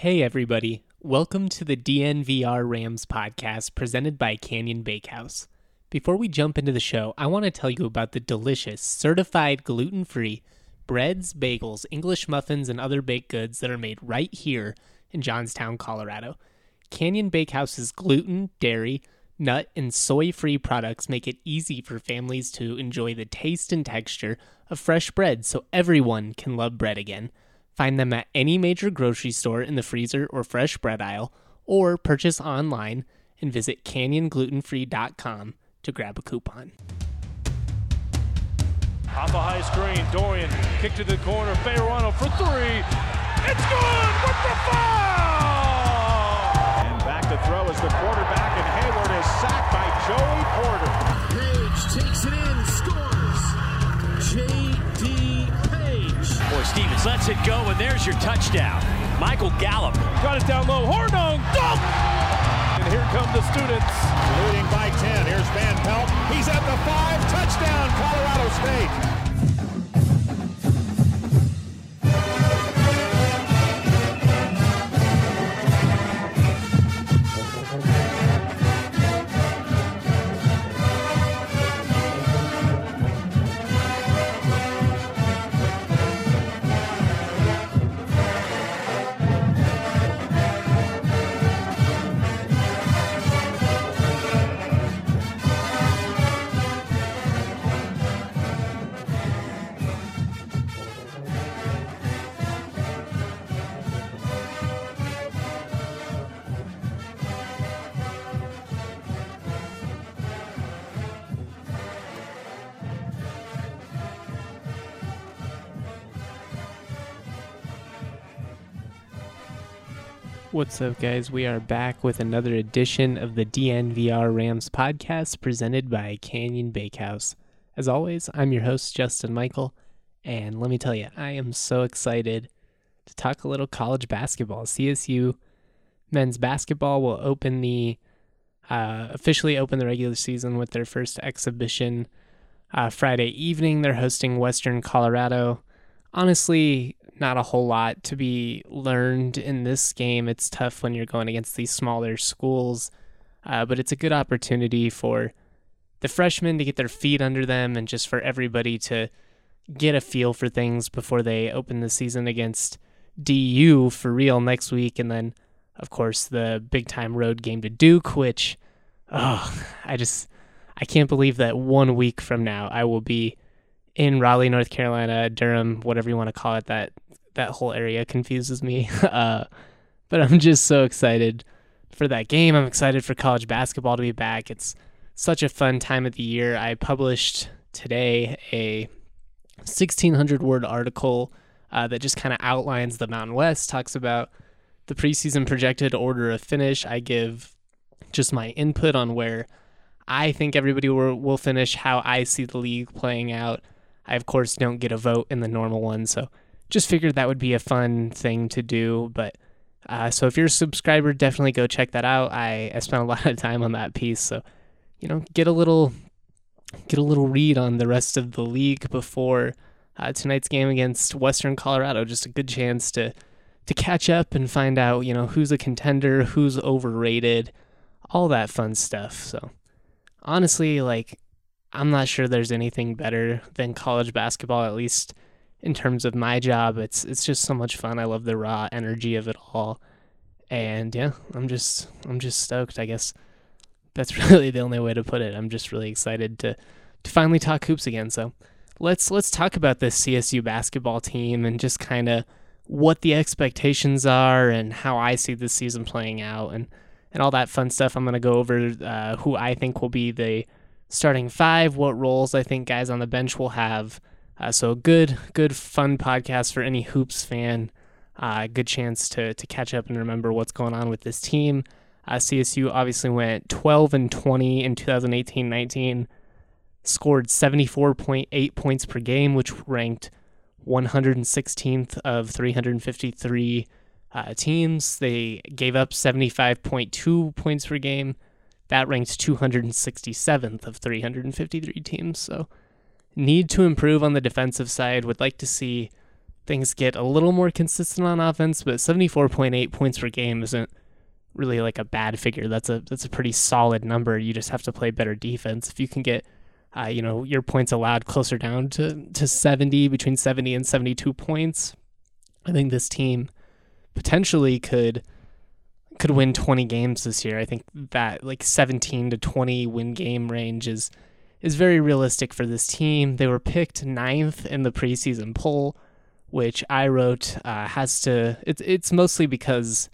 Hey everybody, welcome to the DNVR Rams podcast presented by Canyon Bakehouse. Before we jump into the show, I want to tell you about the delicious, certified gluten-free breads, bagels, English muffins, and other baked goods that are made right here in Johnstown, Colorado. Canyon Bakehouse's gluten, dairy, nut, and soy-free products make it easy for families to enjoy the taste and texture of fresh bread so everyone can love bread again. Find them at any major grocery store in the freezer or fresh bread aisle, or purchase online and visit CanyonGlutenFree.com to grab a coupon. Off a high screen, Dorian kicked to the corner, Fairano for three. It's good with the foul! And back to throw is the quarterback, and Hayward is sacked by Joey Porter. Page takes it in, scores. J.D. Boy, Stevens lets it go, and there's your touchdown. Michael Gallup. Got it down low. Hornung. Dunk! And here come the students. Leading by 10. Here's Van Pelt. He's at the 5. Touchdown, Colorado State. What's up, guys? We are back with another edition of the DNVR Rams podcast presented by Canyon Bakehouse. As always, I'm your host, Justin Michael, and let me tell you, I am so excited to talk a little college basketball. CSU men's basketball will officially open the regular season with their first exhibition Friday evening. They're hosting Western Colorado. Honestly, not a whole lot to be learned in this game. It's tough when you're going against these smaller schools, but it's a good opportunity for the freshmen to get their feet under them and just for everybody to get a feel for things before they open the season against DU for real next week. And then, of course, the big-time road game to Duke, which, I can't believe that 1 week from now I will be in Raleigh, North Carolina, Durham, whatever you want to call it. That whole area confuses me. But I'm just so excited for that game. I'm excited for college basketball to be back. It's such a fun time of the year. I published today a 1,600-word article that just kind of outlines the Mountain West, talks about the preseason projected order of finish. I give just my input on where I think everybody will finish, how I see the league playing out. I, of course, don't get a vote in the normal one, so just figured that would be a fun thing to do. But so if you're a subscriber, definitely go check that out. I spent a lot of time on that piece, so get a little read on the rest of the league before tonight's game against Western Colorado. Just a good chance to catch up and find out who's a contender, who's overrated, all that fun stuff. So honestly, I'm not sure there's anything better than college basketball, at least in terms of my job. It's just so much fun. I love the raw energy of it all. And yeah, I'm just stoked. I guess that's really the only way to put it. I'm just really excited to finally talk hoops again. So let's talk about this CSU basketball team and just kind of what the expectations are and how I see this season playing out and all that fun stuff. I'm going to go over who I think will be the starting five, what roles I think guys on the bench will have. So good fun podcast for any hoops fan. Good chance to catch up and remember what's going on with this team. CSU obviously went 12-20 in 2018-19, scored 74.8 points per game, which ranked 116th of 353 teams. They gave up 75.2 points per game. That ranks 267th of 353 teams. So need to improve on the defensive side. Would like to see things get a little more consistent on offense, but 74.8 points per game isn't really like a bad figure. That's a pretty solid number. You just have to play better defense. If you can get your points allowed closer down to 70, between 70 and 72 points, I think this team potentially could win 20 games this year. I think that like 17 to 20 win game range is very realistic for this team. They were picked 9th in the preseason poll, which I wrote it's mostly because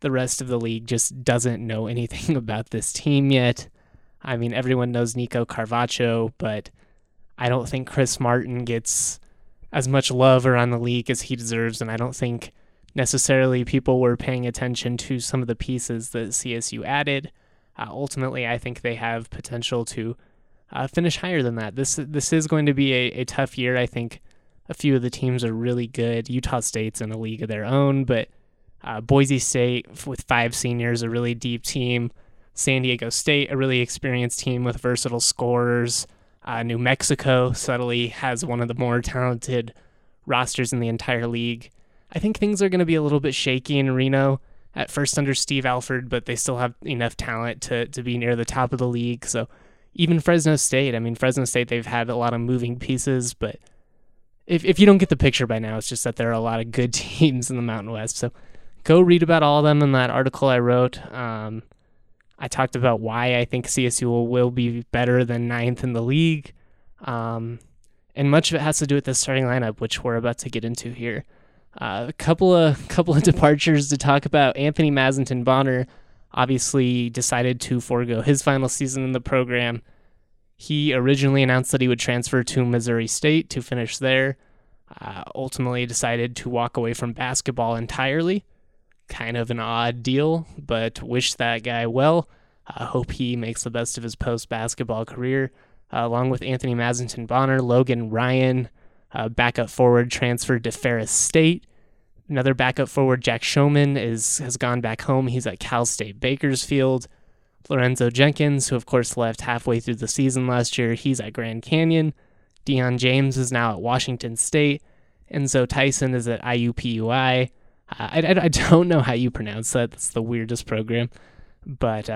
the rest of the league just doesn't know anything about this team yet. I mean, everyone knows Nico Carvacho, but I don't think Chris Martin gets as much love around the league as he deserves, and I don't think necessarily people were paying attention to some of the pieces that CSU added. Ultimately, I think they have potential to finish higher than that. This is going to be a tough year. I think a few of the teams are really good. Utah State's in a league of their own, but Boise State with 5 seniors, a really deep team. San Diego State, a really experienced team with versatile scorers. New Mexico subtly has one of the more talented rosters in the entire league. I think things are going to be a little bit shaky in Reno at first under Steve Alford, but they still have enough talent to be near the top of the league. So even Fresno State, they've had a lot of moving pieces, but if you don't get the picture by now, it's just that there are a lot of good teams in the Mountain West. So go read about all of them in that article I wrote. I talked about why I think CSU will be better than 9th in the league. And much of it has to do with the starting lineup, which we're about to get into here. A couple of departures to talk about. Anthony Masinton-Bonner obviously decided to forego his final season in the program. He originally announced that he would transfer to Missouri State to finish there. Ultimately decided to walk away from basketball entirely. Kind of an odd deal, but wish that guy well. I hope he makes the best of his post-basketball career. Along with Anthony Masinton-Bonner, Logan Ryan, backup forward, transferred to Ferris State. Another backup forward, Jack Shulman, has gone back home. He's at Cal State Bakersfield. Lorenzo Jenkins, who of course left halfway through the season last year, he's at Grand Canyon. Deion James is now at Washington State. Enzo Tyson is at IUPUI. I don't know how you pronounce that. That's the weirdest program. But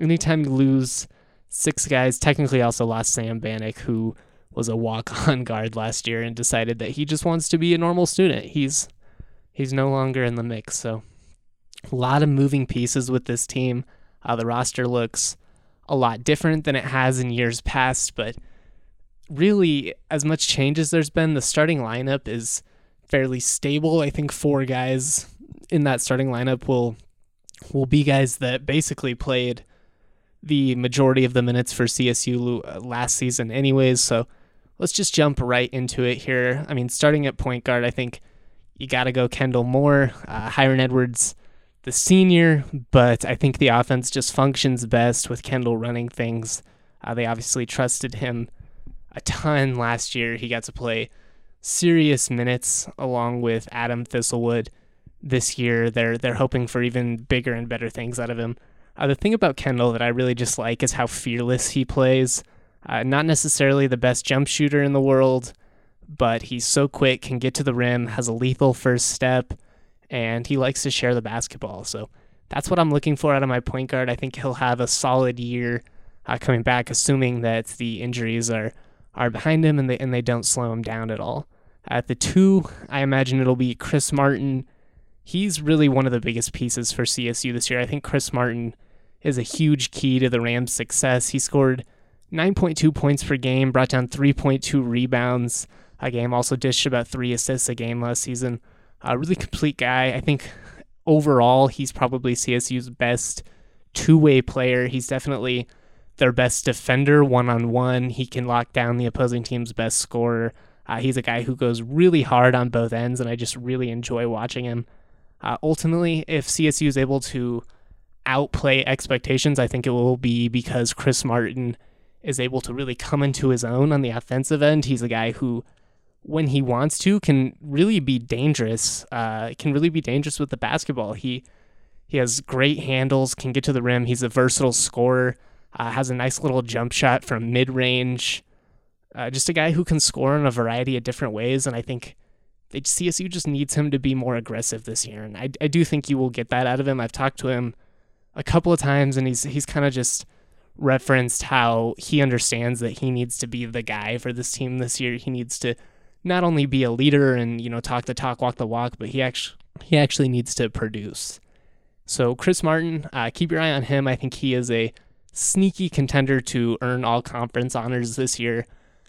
anytime you lose 6 guys, technically also lost Sam Bannock, who was a walk-on guard last year and decided that he just wants to be a normal student. He's no longer in the mix. So a lot of moving pieces with this team. The roster looks a lot different than it has in years past, but really, as much change as there's been, the starting lineup is fairly stable. I think 4 guys in that starting lineup will be guys that basically played the majority of the minutes for CSU last season anyways. So let's just jump right into it here. I mean, starting at point guard, I think you got to go Kendall Moore, Hyron Edwards, the senior, but I think the offense just functions best with Kendall running things. They obviously trusted him a ton last year. He got to play serious minutes along with Adam Thistlewood this year. They're hoping for even bigger and better things out of him. The thing about Kendall that I really just like is how fearless he plays. Not necessarily the best jump shooter in the world, but he's so quick, can get to the rim, has a lethal first step, and he likes to share the basketball. So that's what I'm looking for out of my point guard. I think he'll have a solid year coming back, assuming that the injuries are behind him and they don't slow him down at all. At the 2, I imagine it'll be Chris Martin. He's really one of the biggest pieces for CSU this year. I think Chris Martin is a huge key to the Rams' success. He scored 9.2 points per game, brought down 3.2 rebounds a game, also dished about 3 assists a game last season. A really complete guy. I think overall he's probably CSU's best two-way player. He's definitely their best defender one-on-one. He can lock down the opposing team's best scorer. He's a guy who goes really hard on both ends, and I just really enjoy watching him. Ultimately, if CSU is able to outplay expectations, I think it will be because Chris Martin is able to really come into his own on the offensive end. He's a guy who, when he wants to, can really be dangerous. Can really be dangerous with the basketball. He has great handles, can get to the rim. He's a versatile scorer. Has a nice little jump shot from mid-range. Just a guy who can score in a variety of different ways, and I think CSU just needs him to be more aggressive this year, and I do think you will get that out of him. I've talked to him a couple of times, and he's kind of just referenced how he understands that he needs to be the guy for this team this year. He needs to not only be a leader and, you know, talk the talk, walk the walk, but he actually needs to produce. So Chris Martin, keep your eye on him. I think he is a sneaky contender to earn all conference honors this year.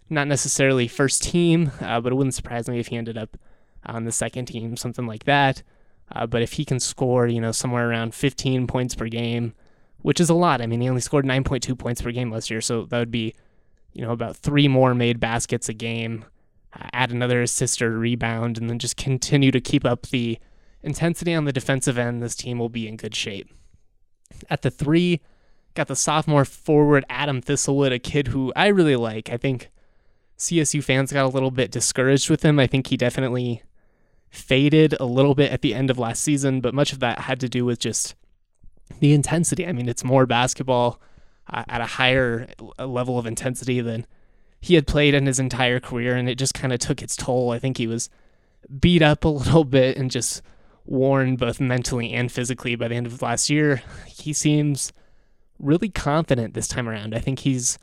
Not necessarily first team, but it wouldn't surprise me if he ended up on the second team, something like that. But if he can score, you know, somewhere around 15 points per game, which is a lot. I mean, he only scored 9.2 points per game last year, so that would be, you know, about 3 more made baskets a game, add another assist or rebound, and then just continue to keep up the intensity on the defensive end. This team will be in good shape. At the 3, got the sophomore forward Adam Thistlewood, a kid who I really like. I think CSU fans got a little bit discouraged with him. I think he definitely faded a little bit at the end of last season, but much of that had to do with just the intensity. I mean, it's more basketball at a higher level of intensity than he had played in his entire career, and it just kind of took its toll. I think he was beat up a little bit and just worn both mentally and physically by the end of last year. He seems really confident this time around. I think he's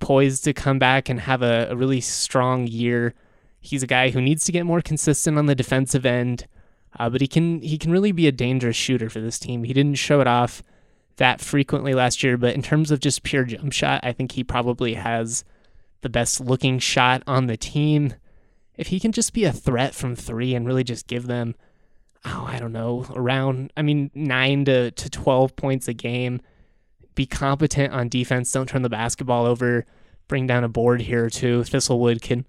poised to come back and have a really strong year. He's a guy who needs to get more consistent on the defensive end, but he can really be a dangerous shooter for this team. He didn't show it off that frequently last year, but in terms of just pure jump shot, I think he probably has the best looking shot on the team. If he can just be a threat from 3 and really just give them, around, 9 to 12 points a game, be competent on defense, don't turn the basketball over, bring down a board here or two. Thistlewood can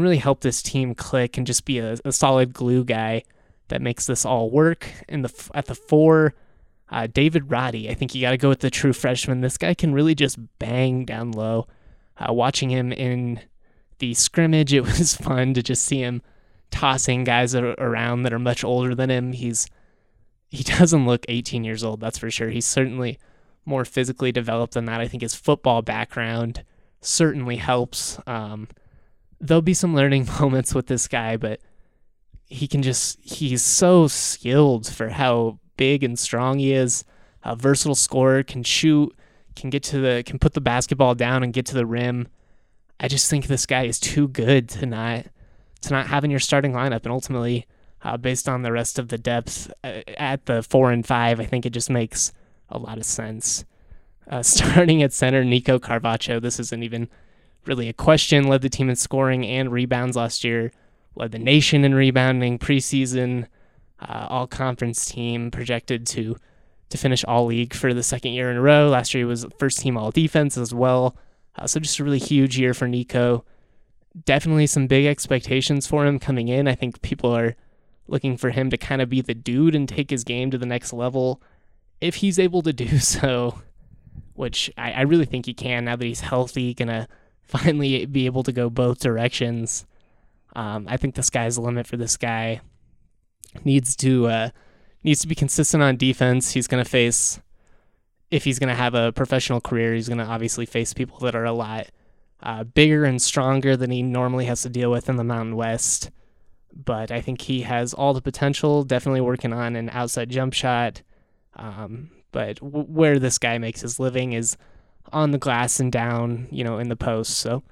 really help this team click and just be a solid glue guy that makes this all work. At the 4, David Roddy. I think you got to go with the true freshman. This guy can really just bang down low. Watching him in the scrimmage, it was fun to just see him tossing guys around that are much older than him. He doesn't look 18 years old, that's for sure. He's certainly more physically developed than that. I think his football background certainly helps. There'll be some learning moments with this guy, but he's so skilled for how big and strong he is. A versatile scorer, can shoot, can put the basketball down and get to the rim. I just think this guy is too good to not have in your starting lineup, and ultimately, based on the rest of the depth at the 4 and 5, I think it just makes a lot of sense. Starting at center, Nico Carvacho. This isn't even really a question. Led the team in scoring and rebounds last year. Led the nation in rebounding preseason. All-conference team, projected to finish all-league for the second year in a row. Last year he was first-team all-defense as well. So just a really huge year for Nico. Definitely some big expectations for him coming in. I think people are looking for him to kind of be the dude and take his game to the next level. If he's able to do so, which I really think he can now that he's healthy, gonna finally be able to go both directions. I think the sky's the limit for this guy. Needs to be consistent on defense. If he's gonna have a professional career, he's gonna obviously face people that are a lot bigger and stronger than he normally has to deal with in the Mountain West. But I think he has all the potential. Definitely working on an outside jump shot. But where this guy makes his living is on the glass and down, you know, in the post. So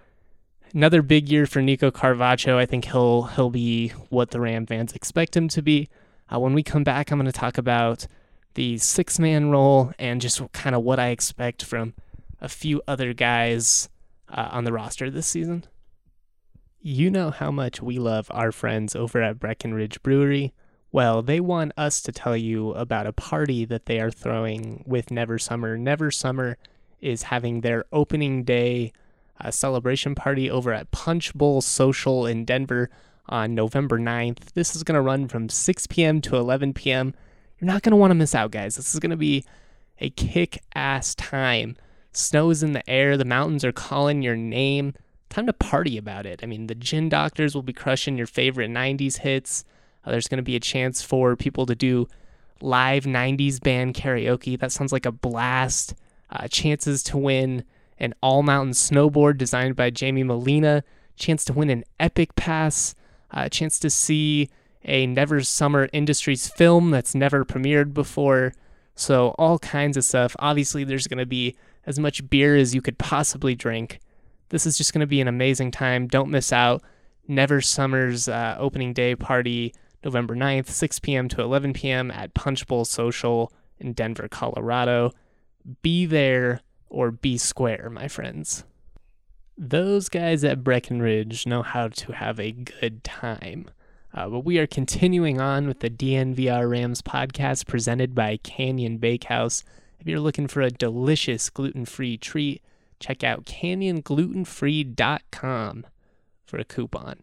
another big year for Nico Carvacho. I think he'll be what the Ram fans expect him to be. When we come back, I'm going to talk about the 6-man role and just kind of what I expect from a few other guys on the roster this season. You know how much we love our friends over at Breckenridge Brewery. Well, they want us to tell you about a party that they are throwing with Never Summer. Never Summer is having their opening day celebration party over at Punch Bowl Social in Denver on November 9th. This is going to run from 6 p.m. to 11 p.m. You're not going to want to miss out, guys. This is going to be a kick-ass time. Snow is in the air. The mountains are calling your name. Time to party about it. I mean, the Gin Doctors will be crushing your favorite 90s hits. There's going to be a chance for people to do live 90s band karaoke. That sounds like a blast. Chances to win an all-mountain snowboard designed by Jamie Molina. Chance to win an epic pass. a chance to see a Never Summer Industries film that's never premiered before. So all kinds of stuff. Obviously, there's going to be as much beer as you could possibly drink. This is just going to be an amazing time. Don't miss out. Never Summer's opening day party, November 9th, 6 p.m. to 11 p.m. at Punch Bowl Social in Denver, Colorado. Be there or be square, my friends. Those guys at Breckenridge know how to have a good time. But we are continuing on with the DNVR Rams podcast presented by Canyon Bakehouse. If you're looking for a delicious gluten-free treat, check out CanyonGlutenFree.com for a coupon.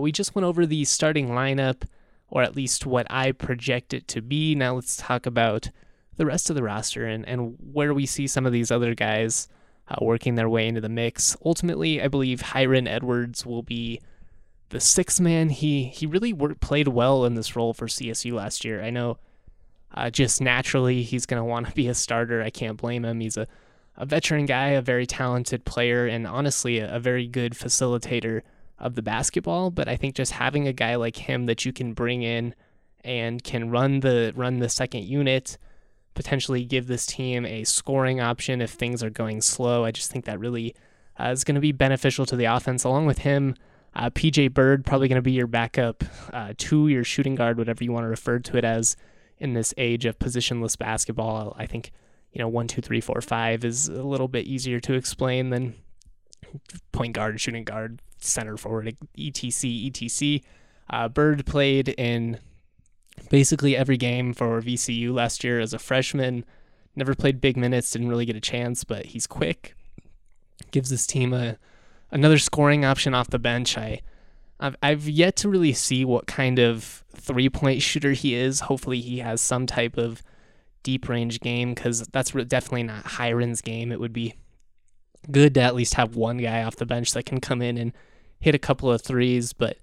We just went over the starting lineup, or at least what I project it to be. Now let's talk about the rest of the roster and where we see some of these other guys working their way into the mix. Ultimately, I believe Hyron Edwards will be the sixth man. He really played well in this role for CSU last year. I know just naturally he's going to want to be a starter. I can't blame him. He's a veteran guy, a very talented player, and honestly a very good facilitator of the basketball. But I think just having a guy like him that you can bring in and can run the second unit, potentially give this team a scoring option if things are going slow, I just think that really is going to be beneficial to the offense. Along with him, PJ Bird, probably going to be your backup to your shooting guard, whatever you want to refer to it as in this age of positionless basketball. I think, 1, 2, 3, 4, 5 is a little bit easier to explain than point guard, shooting guard, center forward, etc. Bird played in basically every game for VCU last year as a freshman. Never played big minutes, didn't really get a chance, but he's quick. Gives this team another scoring option off the bench. I've yet to really see what kind of three-point shooter he is. Hopefully he has some type of deep-range game, because that's definitely not Hyron's game. It would be good to at least have one guy off the bench that can come in and hit a couple of threes, but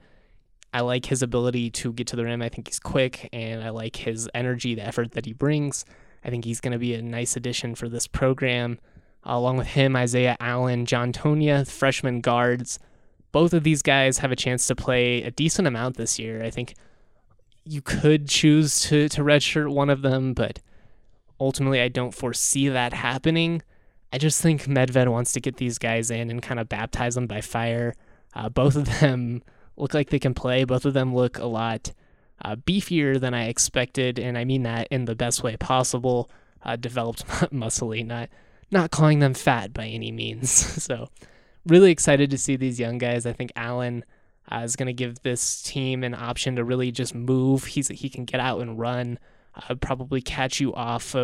I like his ability to get to the rim. I think he's quick, and I like his energy, the effort that he brings. I think he's going to be a nice addition for this program. Along with him, Isaiah Allen, John Tonia, freshman guards. Both of these guys have a chance to play a decent amount this year. I think you could choose to redshirt one of them, but ultimately I don't foresee that happening. I just think Medved wants to get these guys in and kind of baptize them by fire. Both of them look like they can play. Both of them look a lot beefier than I expected, and I mean that in the best way possible. Developed muscly, not calling them fat by any means. So really excited to see these young guys. I think Allen is going to give this team an option to really just move. He can get out and run, probably catch you off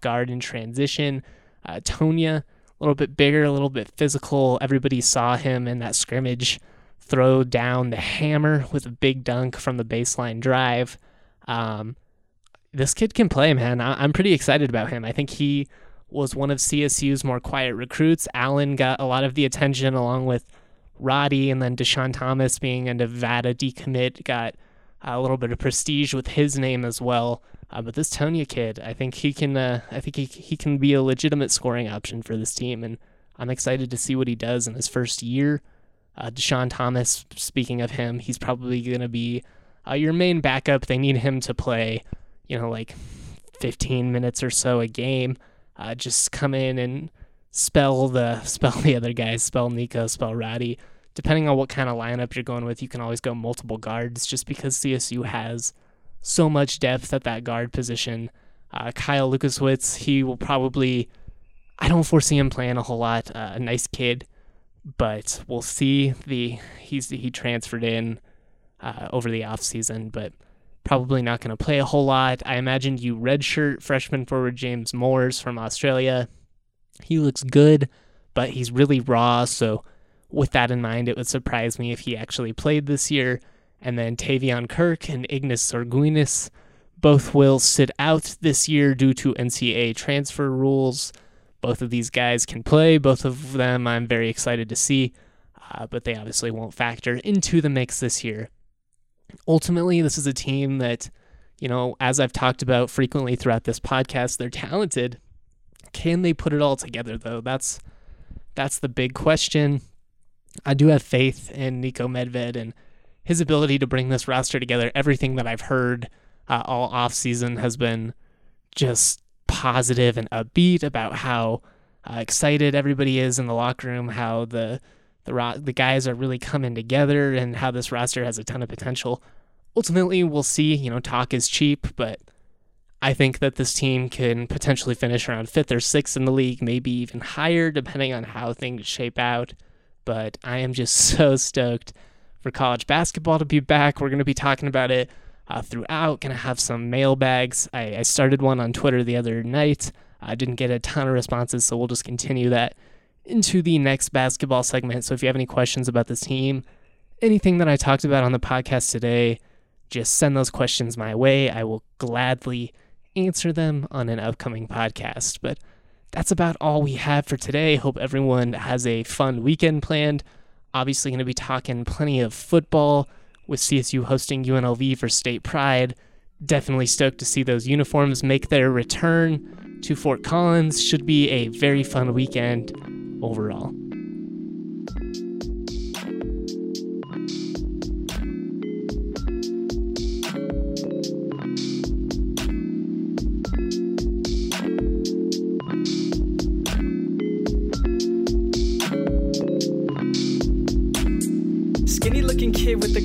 guard in transition. Tonia, a little bit bigger, a little bit physical. Everybody saw him in that scrimmage throw down the hammer with a big dunk from the baseline drive. This kid can play, man. I'm pretty excited about him. I think he was one of CSU's more quiet recruits. Allen got a lot of the attention along with Roddy, and then Deshaun Thomas, being a Nevada decommit, got a little bit of prestige with his name as well. But this Tonia kid, I think he can. I think he can be a legitimate scoring option for this team, and I'm excited to see what he does in his first year. Deshaun Thomas, speaking of him, he's probably going to be your main backup. They need him to play, like 15 minutes or so a game. Just come in and spell the other guys, spell Nico, spell Roddy. Depending on what kind of lineup you're going with, you can always go multiple guards just because CSU has so much depth at that guard position. Kyle Lukasiewicz, he will probably, I don't foresee him playing a whole lot. A nice kid, but we'll see. He transferred in over the offseason, but probably not going to play a whole lot. I imagine you redshirt freshman forward James Moores from Australia. He looks good, but he's really raw, so with that in mind, it would surprise me if he actually played this year. And then Tavion Kirk and Ignis Sorguinis both will sit out this year due to NCAA transfer rules. Both of these guys can play. Both of them I'm very excited to see, but they obviously won't factor into the mix this year. Ultimately, this is a team that, as I've talked about frequently throughout this podcast, they're talented. Can they put it all together, though? That's the big question. I do have faith in Nico Medved and his ability to bring this roster together, everything that I've heard all offseason has been just positive and upbeat about how excited everybody is in the locker room, how the guys are really coming together, and how this roster has a ton of potential. Ultimately, we'll see. You know, talk is cheap, but I think that this team can potentially finish around 5th or 6th in the league, maybe even higher, depending on how things shape out. But I am just so stoked for college basketball to be back. We're going to be talking about it throughout. Going to have some mailbags. I started one on Twitter the other night. I didn't get a ton of responses, so we'll just continue that into the next basketball segment. So if you have any questions about this team, anything that I talked about on the podcast today, just send those questions my way. I will gladly answer them on an upcoming podcast. But that's about all we have for today. Hope everyone has a fun weekend planned. Obviously going to be talking plenty of football with CSU hosting UNLV for state pride. Definitely stoked to see those uniforms make their return to Fort Collins. Should be a very fun weekend overall. With the